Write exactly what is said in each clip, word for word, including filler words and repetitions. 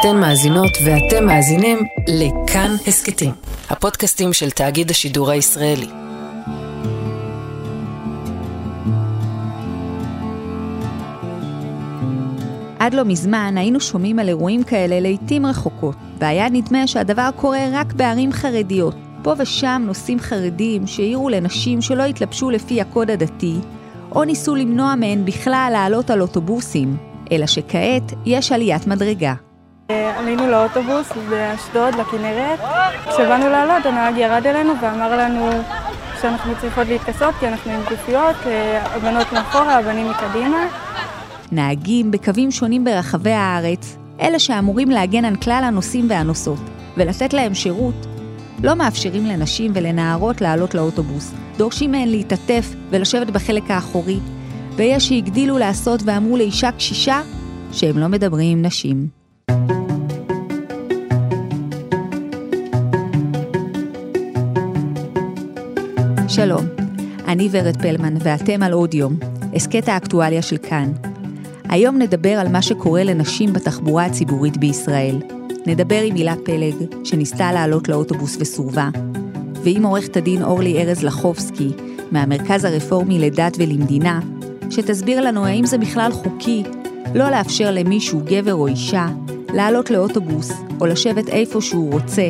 אתן מאזינות ואתם מאזינים לכאן הסקטים, הפודקאסטים של תאגיד השידור הישראלי. עד לא מזמן היינו שומעים על אירועים כאלה לעתים רחוקות, והיה נדמה שהדבר קורה רק בערים חרדיות. פה ושם נושאים חרדים שהעירו לנשים שלא התלבשו לפי הקוד הדתי, או ניסו למנוע מהן בכלל לעלות על אוטובוסים, אלא שכעת יש עליית מדרגה. עלינו לאוטובוס באשדוד, לכנרת. כשבאנו לעלות, הנהג ירד אלינו ואמר לנו שאנחנו צריכות להתכסות, כי אנחנו עם גופיות, הבנות מאחורה, הבנים מקדימה. נהגים בקווים שונים ברחבי הארץ, אלה שאמורים להגן על כלל הנוסעים והנוסעות, ולתת להם שירות, לא מאפשרים לנשים ולנערות לעלות לאוטובוס, דורשים מהן להתעטף ולשבת בחלק האחורי, ויש שהגדילו לעשות ואמרו לאישה קשישה שהם לא מדברים עם נשים. שלום, אני וורד פלמן ואתם על עוד יום, הסקט האקטואליה של כאן. היום נדבר על מה שקורה לנשים בתחבורה הציבורית בישראל. נדבר עם הילה פלג, שניסתה לעלות לאוטובוס וסורבה, ועם עורכת הדין אורלי ארז-לחובסקי, מהמרכז הרפורמי לדת ולמדינה, שתסביר לנו האם זה בכלל חוקי לא לאפשר למישהו, גבר או אישה, לעלות לאוטובוס או לשבת איפה שהוא רוצה,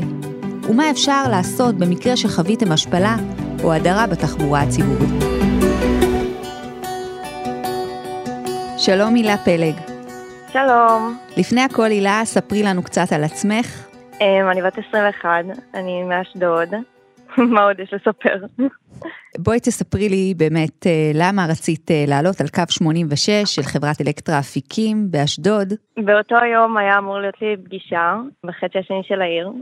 ומה אפשר לעשות במקרה שחוויתם השפלה או הדרה בתחבורה הציבורית. שלום הילה פלג. שלום. לפני הכל הילה, ספרי לנו קצת על עצמך. אני בת עשרים ואחת, אני מאשדוד. מה עוד יש לספר? בואי תספרי לי באמת למה רצית לעלות על קו שמונים ושש של חברת אלקטרה אפיקים באשדוד. באותו יום היה אמור להיות לי פגישה בחצי השני של העיר.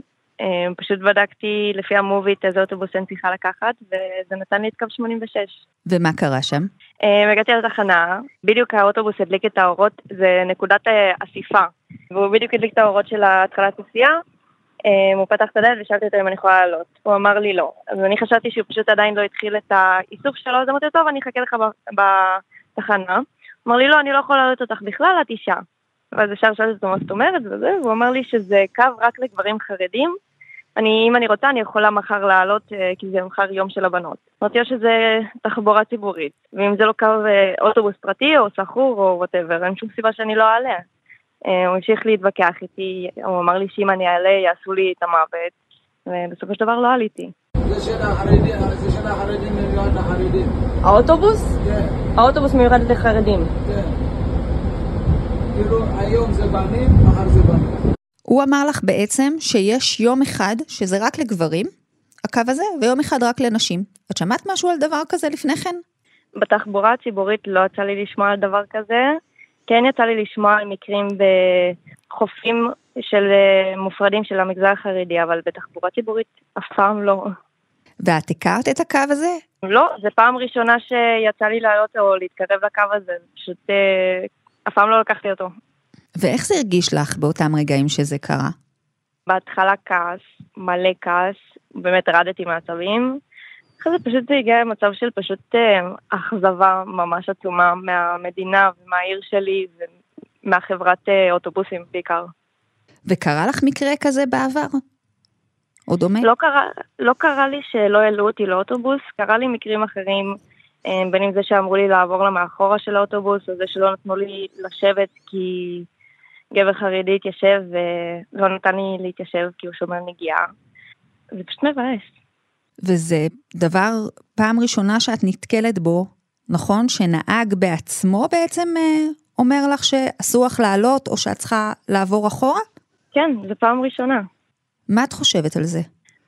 פשוט בדקתי לפי המובית איזה אוטובוס אני צריכה לקחת, וזה נתן לי את קו שמונים ושש. ומה קרה שם? הגעתי לתחנה, בדיוק האוטובוס הדליק את האורות, זה נקודת אסיפה, והוא בדיוק הדליק את האורות של התחלת נסיעה, הוא פתח את הדלת ושאלתי אותו אם אני יכולה לעלות, הוא אמר לי לא, אז אני חשבתי שהוא פשוט עדיין לא התחיל את האיסוף שלו, אז אמרתי לו טוב, אני אחכה לך בתחנה, הוא אמר לי לא, אני לא יכולה לעלות אותך בכלל, את אישה, ואז אפשר שאלתי אותו מה זאת אומרת, והוא אמר לי שזה קו רק לגברים חרדים, אני, אם אני רוצה, אני יכולה מחר לעלות, כי זה מחר יום של הבנות. אמרתי לו שזה תחבורה ציבורית, ואם זה לא קו אוטובוס פרטי או סחור או whatever, אין שום סיבה שאני לא אעלה. הוא המשיך להתווכח איתי, הוא אמר לי שאם אני אעלה, יעשו לי את המוות, ובסופו של דבר לא עליתי. זה של החרדים, זה של החרדים מיועד לחרדים. האוטובוס? כן. האוטובוס מיועד לחרדים. כן. כאילו, היום זה בנים, מחר זה בנים. הוא אמר לך בעצם שיש יום אחד שזה רק לגברים, הקו הזה, ויום אחד רק לנשים. את שמעת משהו על דבר כזה לפני כן? בתחבורה הציבורית לא יצא לי לשמוע על דבר כזה. כן יצא לי לשמוע על מקרים בחופים של מופרדים של המגזר החרדי, אבל בתחבורה ציבורית אף פעם לא. ואת הכרת את הקו הזה? לא, זה פעם ראשונה שיצא לי לעלות או להתקרב לקו הזה. פשוט אף פעם לא לקחתי אותו. ואיך זה הרגיש לך באותם רגעים שזה קרה? בהתחלה כעס, מלא כעס, באמת רדתי מעצבים. אחרי זה פשוט זה הגיע למצב של פשוט אכזבה ממש עצומה מהמדינה ומהעיר שלי ומהחברת אוטובוסים בעיקר. וקרה לך מקרה כזה בעבר? או דומה? לא קרה, לא קרה לי שלא העלו אותי לאוטובוס, קרה לי מקרים אחרים, בין אם זה שאמרו לי לעבור למאחורה של האוטובוס, או זה שלא נתנו לי לשבת כי גבר חרדי התיישב, ולא נתן לי להתיישב כי הוא שומר נגיעה. זה פשוט מבאס. וזה דבר, פעם ראשונה שאת נתקלת בו, נכון? שנהג בעצמו בעצם אומר לך שאסור לך לעלות, או שאת צריכה לעבור אחורה? כן, זה פעם ראשונה. מה את חושבת על זה?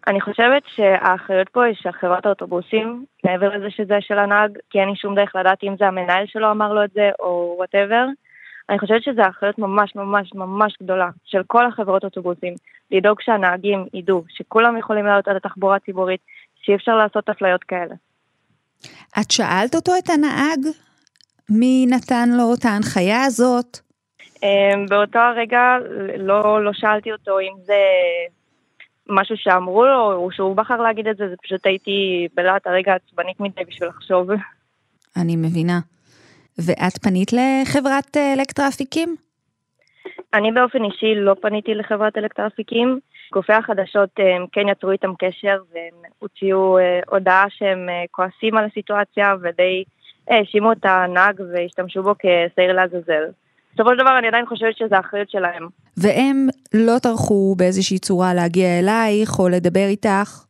אני חושבת שהאחריות פה היא שחברת האוטובוסים, מעבר לזה שזה של הנהג, כי אין לי שום דרך לדעת אם זה המנהל שלו אמר לו את זה, או whatever. אני חושבת שזה האחריות ממש ממש ממש גדולה, של כל החברות האוטובוסים, לדאוג שהנהגים ידעו, שכולם יכולים לעלות על התחבורה הציבורית, שאי אפשר לעשות אפליות כאלה. את שאלת אותו את הנהג, מי נתן לו את ההנחיה הזאת? באותו הרגע לא, לא שאלתי אותו אם זה משהו שאמרו לו, או שהוא בחר להגיד את זה, זה פשוט הייתי בלעת הרגע עצבנית מדי בשביל לחשוב. אני מבינה. ואת פנית לחברת אלקטרה אפיקים? אני באופן אישי לא פניתי לחברת אלקטרה אפיקים, גופי החדשות הם כן יצרו איתם קשר, והם הוציאו הודעה שהם כועסים על הסיטואציה, ודי שימו את הנהג והשתמשו בו כשעיר לעזאזל. בסופו של דבר אני עדיין חושבת שזה אחריות שלהם. והם לא טרחו באיזושהי צורה להגיע אלייך או לדבר איתך?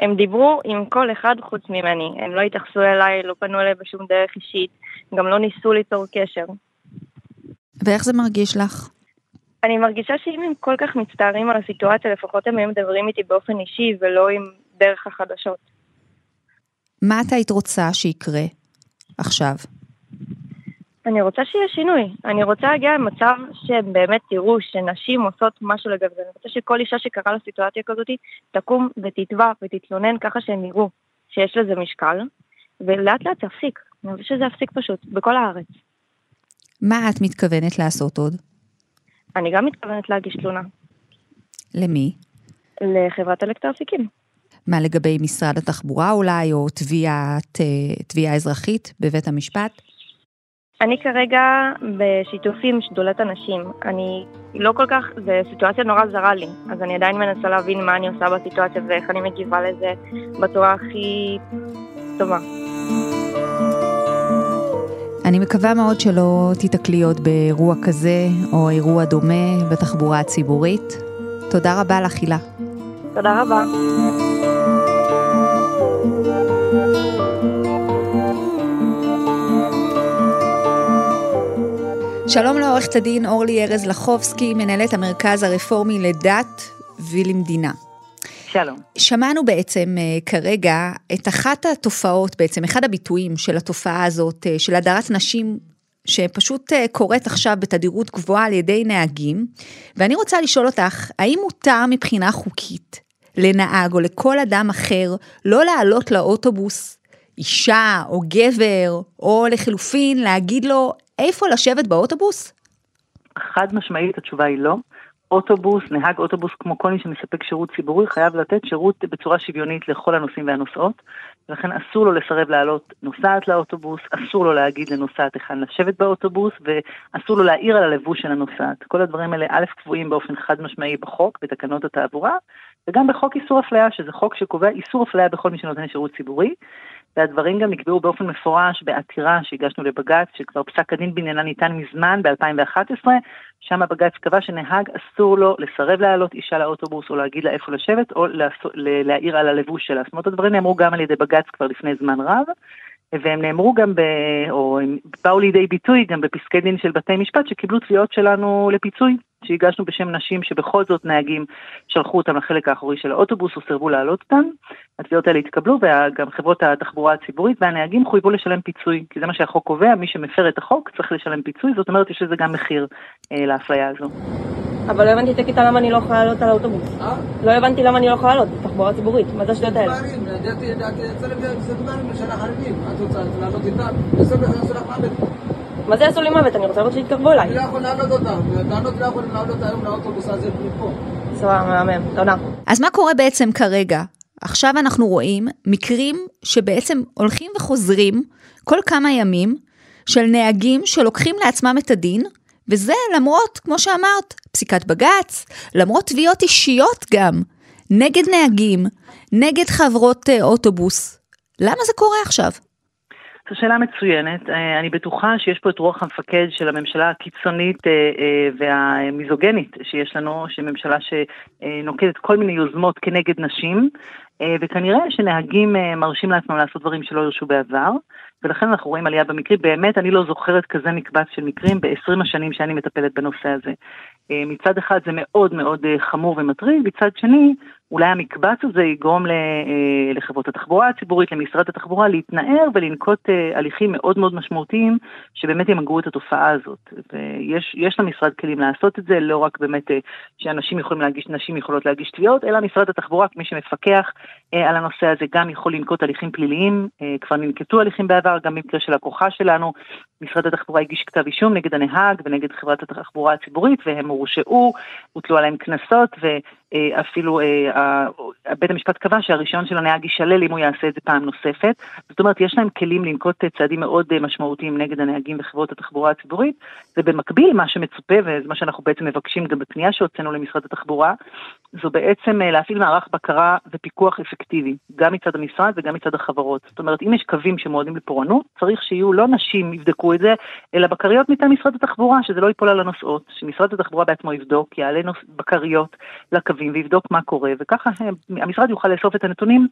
הם דיברו עם כל אחד חוץ ממני, הם לא התייחסו אליי, לא פנו אליי בשום דרך אישית, גם לא ניסו ליצור קשר. ואיך זה מרגיש לך? אני מרגישה שאם הם כל כך מצטערים על הסיטואציה, לפחות הם מדברים איתי באופן אישי ולא עם דרך החדשות. מה אתה היית רוצה שיקרה עכשיו? אני רוצה שיהיה שינוי. אני רוצה להגיע למצב שבאמת תראו שנשים עושות משהו לגבי זה. אני רוצה שכל אישה שקרה לסיטואציה כזאת תקום ותתבע ותתלונן ככה שהם יראו שיש לזה משקל, ולאט לאט תפסיק. אני חושב שזה יפסיק פשוט, בכל הארץ. מה את מתכוונת לעשות עוד? אני גם מתכוונת להגיש תלונה. למי? לחברת אלקטרה אפיקים. מה לגבי משרד התחבורה אולי, או תביעה אזרחית בבית המשפט? אני כרגע בשיתופים שדולת אנשים. אני לא כל כך, זו סיטואציה נורא זרה לי, אז אני עדיין מנסה להבין מה אני עושה בסיטואציה, ואיך אני מגיבה לזה בצורה הכי טובה. אני מקווה מאוד שלא תתקליות באירוע כזה, או אירוע דומה בתחבורה הציבורית. תודה רבה לך, הילה. תודה רבה. שלום לעורכת הדין אורלי ארז-לחובסקי, מנהלת המרכז הרפורמי לדת ולמדינה. שלום. שמענו בעצם כרגע את אחת התופעות, בעצם אחד הביטויים של התופעה הזאת, של הדרת נשים, שפשוט קורית עכשיו בתדירות גבוהה על ידי נהגים, ואני רוצה לשאול אותך, האם מותר מבחינה חוקית לנהג או לכל אדם אחר לא לעלות לאוטובוס, אישה או גבר, או לחילופין להגיד לו איפה לשבת באוטובוס? חד משמעית התשובה היא לא. אוטובוס, נהג אוטובוס כמו כל מי שמספק שירות ציבורי, חייב לתת שירות בצורה שוויונית לכל הנוסעים והנוסעות, ולכן אסור לו לסרב לעלות נוסעת לאוטובוס, אסור לו להגיד לנוסעת היכן לשבת באוטובוס, ואסור לו להעיר על הלבוש של הנוסעת. כל הדברים האלה א' קבועים באופן חד משמעי בחוק, בתקנות התעבורה, וגם בחוק איסור אפליה, שזה חוק שקובע איסור אפליה בכל מי שנותן שירות ציבורי, והדברים גם נקבעו באופן מפורש בעתירה שהגשנו לבג"ץ, שכבר פסק הדין בעניינה ניתן מזמן ב-אלפיים ואחת עשרה, שם הבג"ץ קבע שנהג אסור לו לסרב להעלות אישה לאוטובוס, או להגיד לה איפה לשבת, או להעיר על הלבוש שלה. זאת אומרת, הדברים נאמרו גם על ידי בג"ץ כבר לפני זמן רב, והם נאמרו גם, ב... או הם באו לידי ביטוי גם בפסקי דין של בתי משפט, שקיבלו תביעות שלנו לפיצוי, שהגשנו בשם נשים שבכל זאת נהגים שלחו אותם לחלק האחורי של האוטובוס, או סרבו להעלות אותם. התביעות האלה התקבלו, וגם חברות התחבורה הציבורית והנהגים חויבו לשלם פיצוי, כי זה מה שהחוק קובע, מי שמפר את החוק צריך לשלם פיצוי, זאת אומרת יש לזה גם מחיר אה, להפליה הזו. אבל לא הבנתי תקיתה למה אני לא יכולה לעלות על האוטובוס. אה? לא הבנתי למה אני לא יכולה לעלות, תחבורה ציבורית, מה זה שדעת האלה? ידעתי, ידעתי, יצא לבי, בסדמן בשנה חלבים, את רוצה לעלות איתם, בסדר, אני עושה לך מוות. מה זה יעשו לי מוות? אני רוצה לראות שהתקרבו אליי. אני לא יכול לענות אותם. לענות לא יכולים לענות היום לאוטובוס הזה ולפור. סבבה, מהמם. תודה. אז מה קורה בעצם כרגע? עכשיו אנחנו רואים מקרים שבעצם הולכים וחוזרים כל כמה ימים של נהגים שלוקחים לעצמם את הדין, וזה למרות, כמו שאמרת, פסיקת בג"ץ, למרות תביעות אישיות גם, נגד נהגים, נגד חברות אוטובוס. למה זה קורה עכשיו? זו שאלה מצוינת, אני בטוחה שיש פה את רוח המפקד של הממשלה הקיצונית והמיזוגנית שיש לנו, שממשלה שנוקדת כל מיני יוזמות כנגד נשים, וכנראה שנהגים מרשים לעצמם לעשות דברים שלא הרשו בעבר, ולכן אנחנו רואים עלייה במקרים, באמת אני לא זוכרת כזה מקבץ של מקרים ב-עשרים השנים שאני מטפלת בנושא הזה. מצד אחד זה מאוד מאוד חמור ומטריד, מצד שני אולי המקבץ הזה יגרום לחברות התחבורה הציבורית, למשרד התחבורה, להתנער ולנקוט הליכים מאוד מאוד משמעותיים שבאמת ימגרו את התופעה הזאת. ויש, יש למשרד כלים לעשות את זה, לא רק באמת שאנשים יכולים להגיש, נשים יכולות להגיש תביעות, אלא משרד התחבורה, כמי שמפקח על הנושא הזה, גם יכול לנקוט הליכים פליליים, כבר ננקטו הליכים בעבר, גם במקרה של הכוחה שלנו, משרד התחבורה הגיש כתב אישום נגד הנהג ונגד חברת התחבורה הציבורית, והם הורשעו, הוטלו עליהם קנסות, אפילו בית המשפט קבע שהרישיון של הנהג יישלל אם הוא יעשה את זה פעם נוספת. זאת אומרת, יש להם כלים לנקוט צעדים מאוד משמעותיים נגד הנהגים בחברות התחבורה הציבורית. זה במקביל מה שמצופה, וזה מה שאנחנו בעצם מבקשים גם בפנייה שהוצאנו למשרד התחבורה, זו בעצם להפעיל מערך בקרה ופיקוח אפקטיבי, גם מצד המשרד וגם מצד החברות. זאת אומרת, אם יש קווים שמועדים לפורענות, צריך שיהיו לא נשים יבדקו את זה, אלא בקריות מטעם משרד התחבורה, שזה לא ייפול על הנוסעות, שמשרד התחבורה בעצמו יבדוק, יעלה נוס... בקריות לקווים ויבדוק מה קורה, וככה המשרד יוכל לאסוף את הנתונים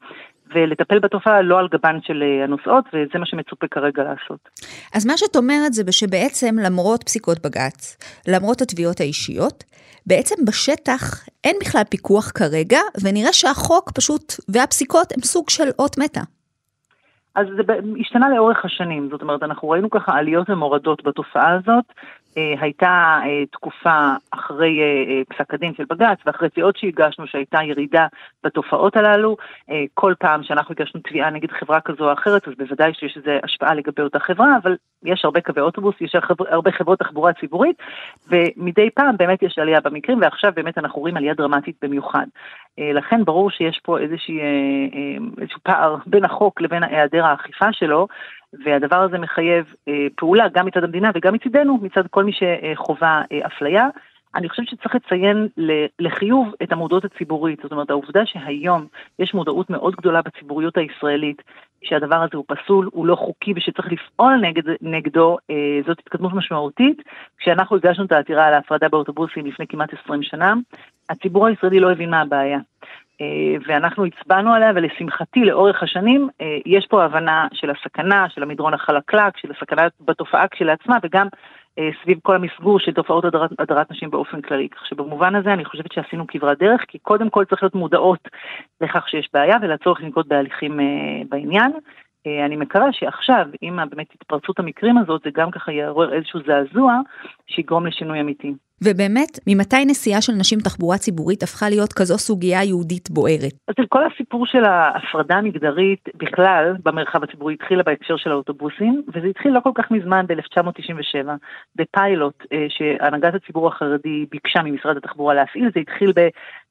ולטפל בתופעה לא על גבן של הנוסעות, וזה מה שמצופה כרגע לעשות. אז מה שאת אומרת זה שבעצם למרות פסיקות בג"ץ, למרות התביעות האישיות, בעצם בשטח אין בכלל פיקוח כרגע, ונראה שהחוק פשוט והפסיקות הם סוג של אות מתה. אז זה השתנה לאורך השנים, זאת אומרת, אנחנו ראינו ככה עליות ומורדות בתופעה הזאת, הייתה תקופה אחרי פסק הדין של בג"ץ, ואחרי תביעות שהגשנו שהייתה ירידה בתופעות הללו, כל פעם שאנחנו הגשנו תביעה נגד חברה כזו או אחרת, אז בוודאי שיש איזו השפעה לגבי אותה חברה, אבל יש הרבה קווי אוטובוס, יש הרבה חברות תחבורה ציבורית, ומדי פעם באמת יש עלייה במקרים, ועכשיו באמת אנחנו רואים עלייה דרמטית במיוחד. לכן ברור שיש פה איזושהי, איזשהו פער בין החוק לבין היעדר האכיפה שלו, והדבר הזה מחייב פעולה גם מצד המדינה וגם מצדנו, מצד כל מי שחובה אפליה. אני חושבת שצריך לציין לחיוב את המודעות הציבורית, זאת אומרת, העובדה שהיום יש מודעות מאוד גדולה בציבוריות הישראלית, שהדבר הזה הוא פסול, הוא לא חוקי, ושצריך לפעול נגד, נגדו, זאת התקדמות משמעותית. כשאנחנו הגשנו את העתירה על ההפרדה באוטובוסים לפני כמעט עשרים שנה, הציבור הישראלי לא הבין מה הבעיה. ואנחנו הצבענו עליה, ולשמחתי לאורך השנים, יש פה הבנה של הסכנה, של המדרון החלקלק, של הסכנה בתופעה כשלעצמה, וגם סביב כל המסגור של תופעות הדרת נשים באופן כללי. כך שבמובן הזה אני חושבת שעשינו כברת דרך, כי קודם כל צריך להיות מודעות לכך שיש בעיה, ולצורך לנקוט בהליכים בעניין. אני מקווה שעכשיו, עם באמת התפרצות המקרים הזאת, זה גם ככה יעורר איזשהו זעזוע שיגרום לשינוי אמיתי. ובאמת, ממתי נסיעה של נשים תחבורה ציבורית הפכה להיות כזו סוגיה יהודית בוערת? אז כל הסיפור של ההפרדה המגדרית בכלל במרחב הציבורי התחילה בהקשר של האוטובוסים, וזה התחיל לא כל כך מזמן ב-אלף תשע מאות תשעים ושבע, בפיילוט שהנהגת הציבור החרדי ביקשה ממשרד התחבורה להפעיל. זה התחיל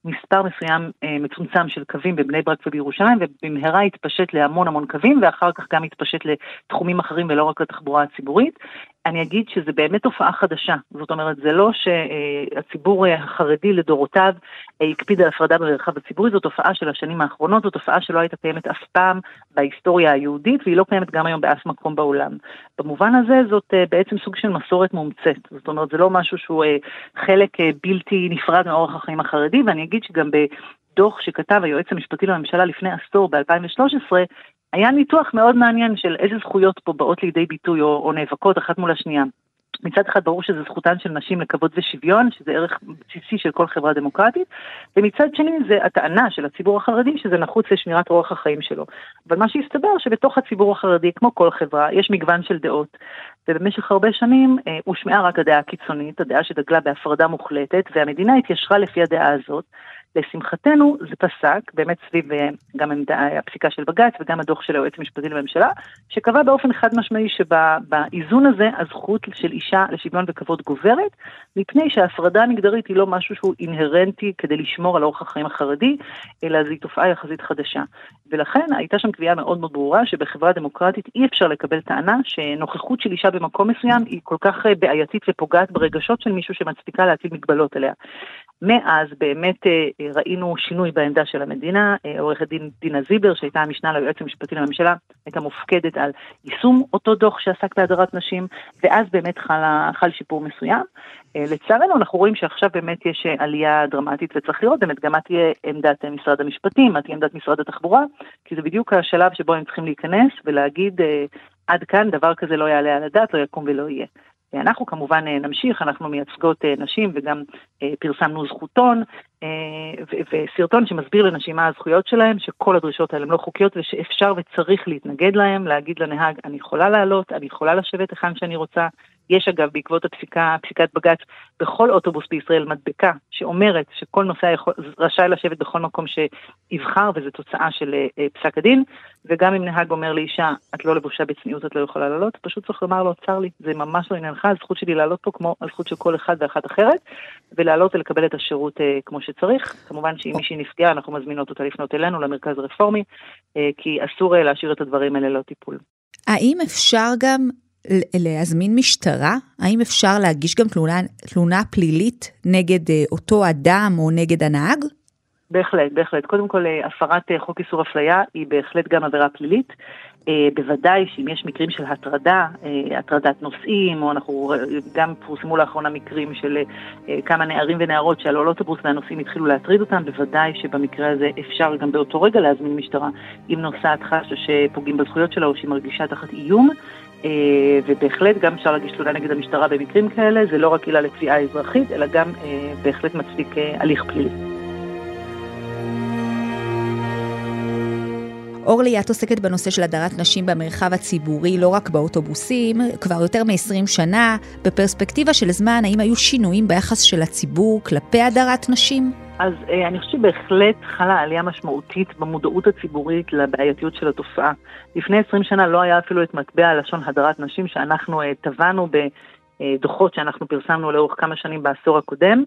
במספר מסוים מצומצם של קווים בבני ברק ובירושלים, ובמהרה התפשט להמון המון קווים, ואחר כך גם התפשט לתחומים אחרים ולא רק לתחבורה הציבורית. אני אגיד שזה באמת תופעה חדשה, זאת אומרת, זה לא שהציבור החרדי לדורותיו הקפיד על הפרדה במרחב הציבורי, זו תופעה של השנים האחרונות, זו תופעה שלא הייתה קיימת אף פעם בהיסטוריה היהודית, והיא לא קיימת גם היום באף מקום בעולם. במובן הזה זאת בעצם סוג של מסורת מומצאת, זאת אומרת, זה לא משהו שהוא חלק בלתי נפרד מאורח החיים החרדי, ואני אגיד שגם בדוח שכתב היועץ המשפטי לממשלה לפני עשור ב-אלפיים ושלוש עשרה, היה ניתוח מאוד מעניין של איזה זכויות פה באות לידי ביטוי או, או נאבקות אחת מול השנייה. מצד אחד ברור שזה זכותן של נשים לכבוד ושוויון, שזה ערך בסיסי של כל חברה דמוקרטית, ומצד שני זה הטענה של הציבור החרדי שזה נחוץ לשמירת אורח החיים שלו. אבל מה שהסתבר שבתוך הציבור החרדי, כמו כל חברה, יש מגוון של דעות, ובמשך הרבה שנים אה, הושמעה רק הדעה הקיצונית, הדעה שדגלה בהפרדה מוחלטת, והמדינה התיישרה לפי הדעה הזאת. לשמחתנו זה פסק, באמת סביב גם הפסיקה של בג"ץ וגם הדוח של היועץ המשפטי לממשלה, שקבע באופן חד משמעי שבאיזון הזה הזכות של אישה לשוויון וכבוד גוברת, מפני שההפרדה המגדרית היא לא משהו שהוא אינהרנטי כדי לשמור על אורח החיים החרדי, אלא זו תופעה יחסית חדשה. ולכן הייתה שם קביעה מאוד מאוד ברורה שבחברה דמוקרטית אי אפשר לקבל טענה שנוכחות של אישה במקום מסוים היא כל כך בעייתית ופוגעת ברגשות של מישהו שמצפיקה להטיל מגבלות עליה. מאז באמת ראינו שינוי בעמדה של המדינה. עורכת דין דינה זיבר, שהייתה המשנה ליועץ המשפטי לממשלה, הייתה מופקדת על יישום אותו דוח שעסק בהדרת נשים, ואז באמת חל, חל שיפור מסוים. לצערנו אנחנו רואים שעכשיו באמת יש עלייה דרמטית, וצריך לראות באמת גם מה תהיה עמדת משרד המשפטים, מה תהיה עמדת משרד התחבורה, כי זה בדיוק השלב שבו הם צריכים להיכנס ולהגיד עד כאן דבר כזה לא יעלה על הדעת, לא יקום ולא יהיה. אנחנו כמובן נמשיך, אנחנו מייצגות נשים וגם פרסמנו זכותון וסרטון שמסביר לנשים מה הזכויות שלהם, שכל הדרישות האלה הן לא חוקיות ושאפשר וצריך להתנגד להם, להגיד לנהג אני יכולה לעלות, אני יכולה לשבת איכן שאני רוצה, יש אגב בעקבות הפסיקה, פסיקת בג"ץ, בכל אוטובוס בישראל מדבקה שאומרת שכל נוסע יכול, רשאי לשבת בכל מקום שיבחר, וזו תוצאה של אה, פסק הדין, וגם אם נהג אומר לאישה, את לא לבושה בצניעות, את לא יכולה לעלות, פשוט צריך לומר לו, צר לי, זה ממש לא עניינך, הזכות שלי לעלות פה כמו הזכות של כל אחד ואחת אחרת, ולעלות ולקבל את השירות אה, כמו שצריך. כמובן שאם מישהי נפגעה, אנחנו מזמינות אותה לפנות אלינו, למרכז הרפורמי, אה, כי אסור אה, להשאיר את הדברים האלה לא טיפול. האם אפשר גם להזמין משטרה? האם אפשר להגיש גם תלונה, תלונה פלילית נגד אותו אדם או נגד הנהג? בהחלט, בהחלט. קודם כל, הפרת חוק איסור אפליה היא בהחלט גם עבירה פלילית. בוודאי שאם יש מקרים של הטרדה, הטרדת נוסעים, או אנחנו גם פורסמו לאחרונה מקרים של כמה נערים ונערות שעלו על אוטובוס והנוסעים התחילו להטריד אותם, בוודאי שבמקרה הזה אפשר גם באותו רגע להזמין משטרה, אם נוסעת חש שפוגעים בזכויות שלה או שהיא מרגישה תחת איום, ובהחלט גם אפשר להגיש תלונה נגד המשטרה במקרים כאלה. זה לא רק עילה לתביעה אזרחית, אלא גם בהחלט מצדיק הליך פלילי. אורלי, את עוסקת בנושא של הדרת נשים במרחב הציבורי, לא רק באוטובוסים, כבר יותר מ-עשרים שנה. בפרספקטיבה של זמן, האם היו שינויים ביחס של הציבור כלפי הדרת נשים? אז אני חושבת בהחלט חלה עלייה משמעותית במודעות הציבורית לבעייתיות של התופעה. לפני עשרים שנה לא היה אפילו את מטבע הלשון הדרת נשים שאנחנו טבענו בדוחות שאנחנו פרסמנו לאורך כמה שנים בעשור הקודם.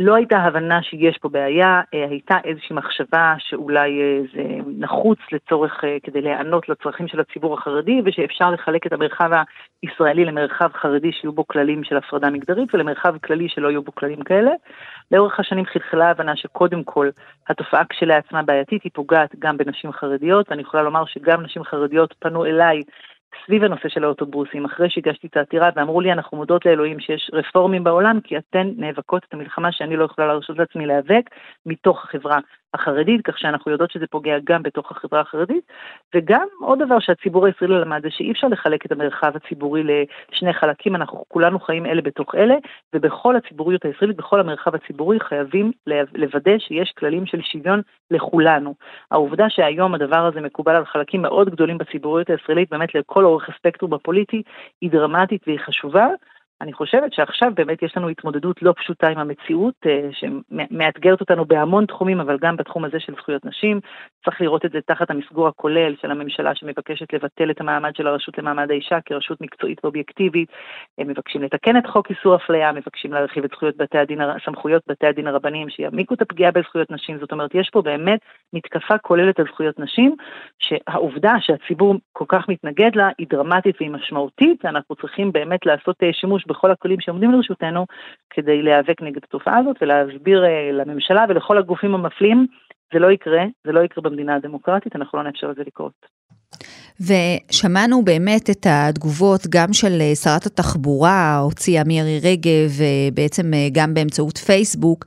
לא הייתה הבנה שיש פה בעיה, הייתה איזושהי מחשבה שאולי זה נחוץ לצורך, כדי לענות לצרכים של הציבור החרדי, ושאפשר לחלק את המרחב הישראלי למרחב חרדי שיהיו בו כללים של הפרדה מגדרית, ולמרחב כללי שלא יהיו בו כללים כאלה. לאורך השנים חלחלה ההבנה שקודם כל התופעה כשלעצמה בעייתית, היא פוגעת גם בנשים חרדיות, ואני יכולה לומר שגם נשים חרדיות פנו אליי, סביב הנושא של האוטובוסים, אחרי שהגשתי את העתירה, ואמרו לי, אנחנו מודות לאלוהים שיש רפורמים בעולם, כי אתן נאבקות את המלחמה שאני לא יכולה לרשות לעצמי להיאבק, מתוך החברה החרדית, כך שאנחנו יודעות שזה פוגע גם בתוך החברה החרדית, וגם עוד דבר שהציבור הישראלי למד, זה שאי אפשר לחלק את המרחב הציבורי לשני חלקים, אנחנו כולנו חיים אלה בתוך אלה, ובכל הציבוריות הישראלית, בכל המרחב הציבורי, חייבים לוודא שיש כללים של שוויון לכולנו. העובדה שהיום הדבר הזה מקובל על חלקים מאוד גדולים בציבוריות הישראלית, באמת לכל אורך הספקטרום הפוליטי, היא דרמטית והיא חשובה. אני חושבת שעכשיו באמת יש לנו התמודדות לא פשוטה עם המציאות, שמאתגרת אותנו בהמון תחומים, אבל גם בתחום הזה של זכויות נשים. צריך לראות את זה תחת המסגור הכולל של הממשלה שמבקשת לבטל את המעמד של הרשות למעמד האישה, כרשות מקצועית ואובייקטיבית. הם מבקשים לתקן את חוק איסור אפליה, מבקשים להרחיב את זכויות בתי הדין, סמכויות בתי הדין הרבניים, שיעמיקו את הפגיעה בזכויות נשים. זאת אומרת, יש פה באמת מתקפה כוללת על זכויות נשים, שהעובדה שהציבור כל כך מתנגד לה, היא דרמטית והיא משמעותית. אנחנו צריכים באמת לעשות שימוש בכל הכלים שעומדים לרשותנו, כדי להיאבק נגד התופעה הזאת, ולהסביר לממשלה ולכל הגופים המפלים, זה לא יקרה, זה לא יקרה במדינה הדמוקרטית, אנחנו לא נאפשר את זה לקרות. ושמענו באמת את התגובות, גם של שרת התחבורה, הוציאה מירי רגב, בעצם גם באמצעות פייסבוק,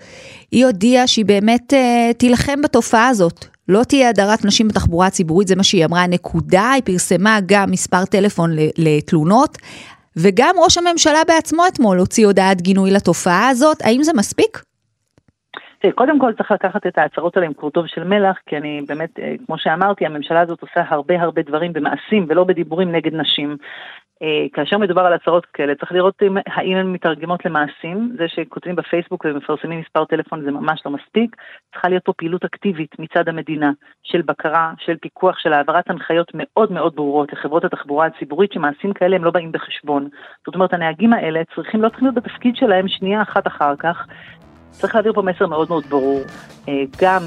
היא הודיעה שהיא באמת תילחם בתופעה הזאת, לא תהיה הדרת נשים בתחבורה הציבורית, זה מה שהיא אמרה, נקודה, היא פרסמה גם מספר טלפון לתלונות, וגם ראש הממשלה בעצמו אתמול הוציא הודעת גינוי לתופעה הזאת. האם זה מספיק? קודם כל צריך לקחת את ההצהרות עליהם קורטוב של מלח, כי אני באמת, כמו שאמרתי, הממשלה הזאת עושה הרבה הרבה דברים במעשים ולא בדיבורים נגד נשים. כאשר מדובר על הצהרות כאלה, צריך לראות האם הן מתרגמות למעשים. זה שכותבים בפייסבוק ומפרסמים מספר טלפון זה ממש לא מספיק. צריכה להיות פה פעילות אקטיבית מצד המדינה, של בקרה, של פיקוח, של העברת הנחיות מאוד מאוד ברורות לחברות התחבורה הציבורית, שמעשים כאלה הם לא באים בחשבון. זאת אומרת, הנהגים האלה צריכים, לא צריכים להיות בתפקיד שלהם שנייה אחת אחר כך. צריך להעביר פה מסר מאוד מאוד ברור, גם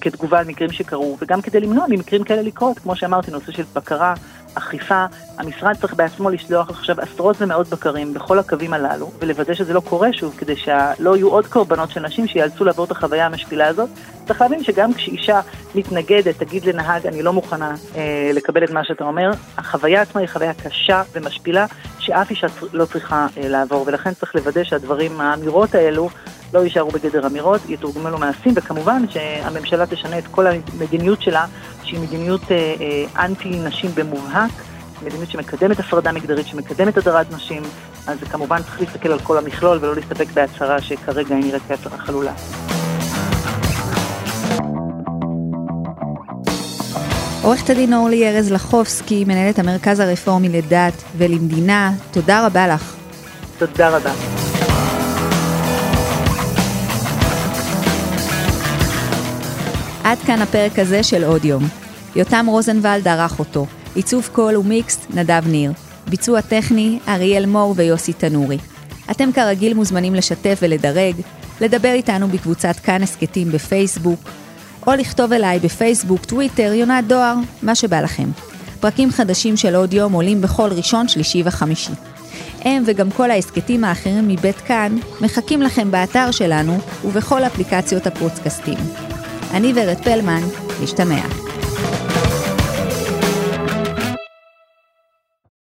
כתגובה על מקרים שקרו, וגם כדי למנוע ממקרים כאלה לקרות, כמו שאמרתי, נושא של בקרה, אכיפה. המשרד צריך בעצמו לשלוח עכשיו עשרות ומאות בקרים בכל הקווים הללו, ולוודא שזה לא קורה שוב, כדי שלא יהיו עוד קורבנות של נשים שיאלצו לעבור את החוויה המשפילה הזאת. צריך להבין שגם כשאישה מתנגדת, תגיד לנהג, אני לא מוכנה אה, לקבל את מה שאתה אומר, החוויה עצמה היא חוויה קשה ומשפילה, שאף אישה לא צריכה אה, לעבור, ולכן צריך לוודא שהדברים, האמירות האלו, לא יישארו בגדר אמירות, יתורגמו לו מעשים, וכמובן שהממשלה תשנה את כל המדיניות שלה, שהיא מדיניות אה, אה, אנטי-נשים במובהק, מדיניות שמקדמת הפרדה מגדרית, שמקדמת הדרת נשים, אז כמובן צריך להסתכל על כל המכלול ולא להסתפק בהצהרה שכרגע היא נראית כהצהרה חלולה. עורכת הדין אורלי ארז-לחובסקי, מנהלת המרכז הרפורמי לדת ולמדינה, תודה רבה לך. תודה רבה. עד כאן הפרק הזה של עוד יום. יותם רוזנוולד ערך אותו. עיצוב קול ומיקס נדב ניר. ביצוע טכני אריאל מור ויוסי תנורי. אתם כרגיל מוזמנים לשתף ולדרג, לדבר איתנו בקבוצת כאן הסקטים בפייסבוק, או לכתוב אליי בפייסבוק, טוויטר, יונת דואר, מה שבא לכם. פרקים חדשים של עוד יום עולים בכל ראשון, שלישי וחמישי. הם וגם כל העסקטים האחרים מבית כאן מחכים לכם באתר שלנו ובכל אפליקציות הפודקאסטים. אני וורד פלמן, להשתמע.